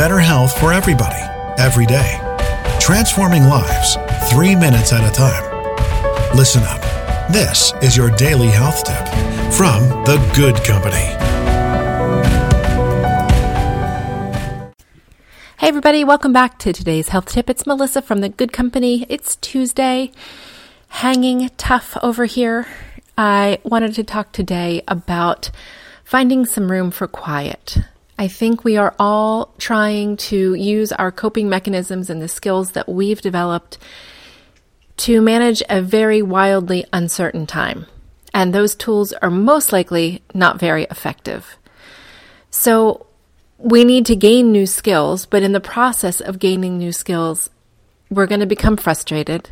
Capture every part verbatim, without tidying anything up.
better health for everybody, every day. Transforming lives, three minutes at a time. Listen up. This is your daily health tip from The Good Company. Hey everybody, welcome back to today's health tip. It's Melissa from The Good Company. It's Tuesday, hanging tough over here. I wanted to talk today about finding some room for quiet. I think we are all trying to use our coping mechanisms and the skills that we've developed to manage a very wildly uncertain time. And those tools are most likely not very effective. So we need to gain new skills, but in the process of gaining new skills, we're going to become frustrated,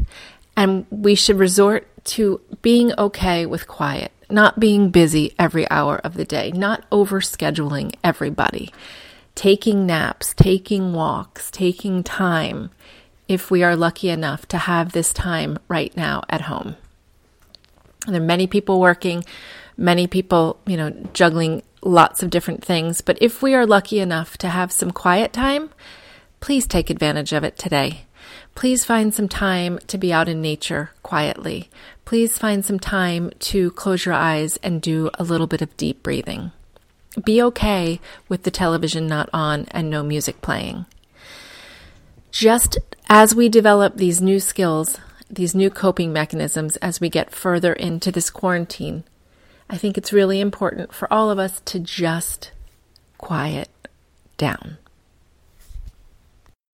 and we should resort to being okay with quiet, not being busy every hour of the day, not overscheduling everybody, taking naps, taking walks, taking time, if we are lucky enough to have this time right now at home. And there are many people working, many people, you know, juggling lots of different things. But if we are lucky enough to have some quiet time, please take advantage of it today. Please find some time to be out in nature quietly. Please find some time to close your eyes and do a little bit of deep breathing. Be okay with the television not on and no music playing. Just as we develop these new skills, these new coping mechanisms, as we get further into this quarantine, I think it's really important for all of us to just quiet down.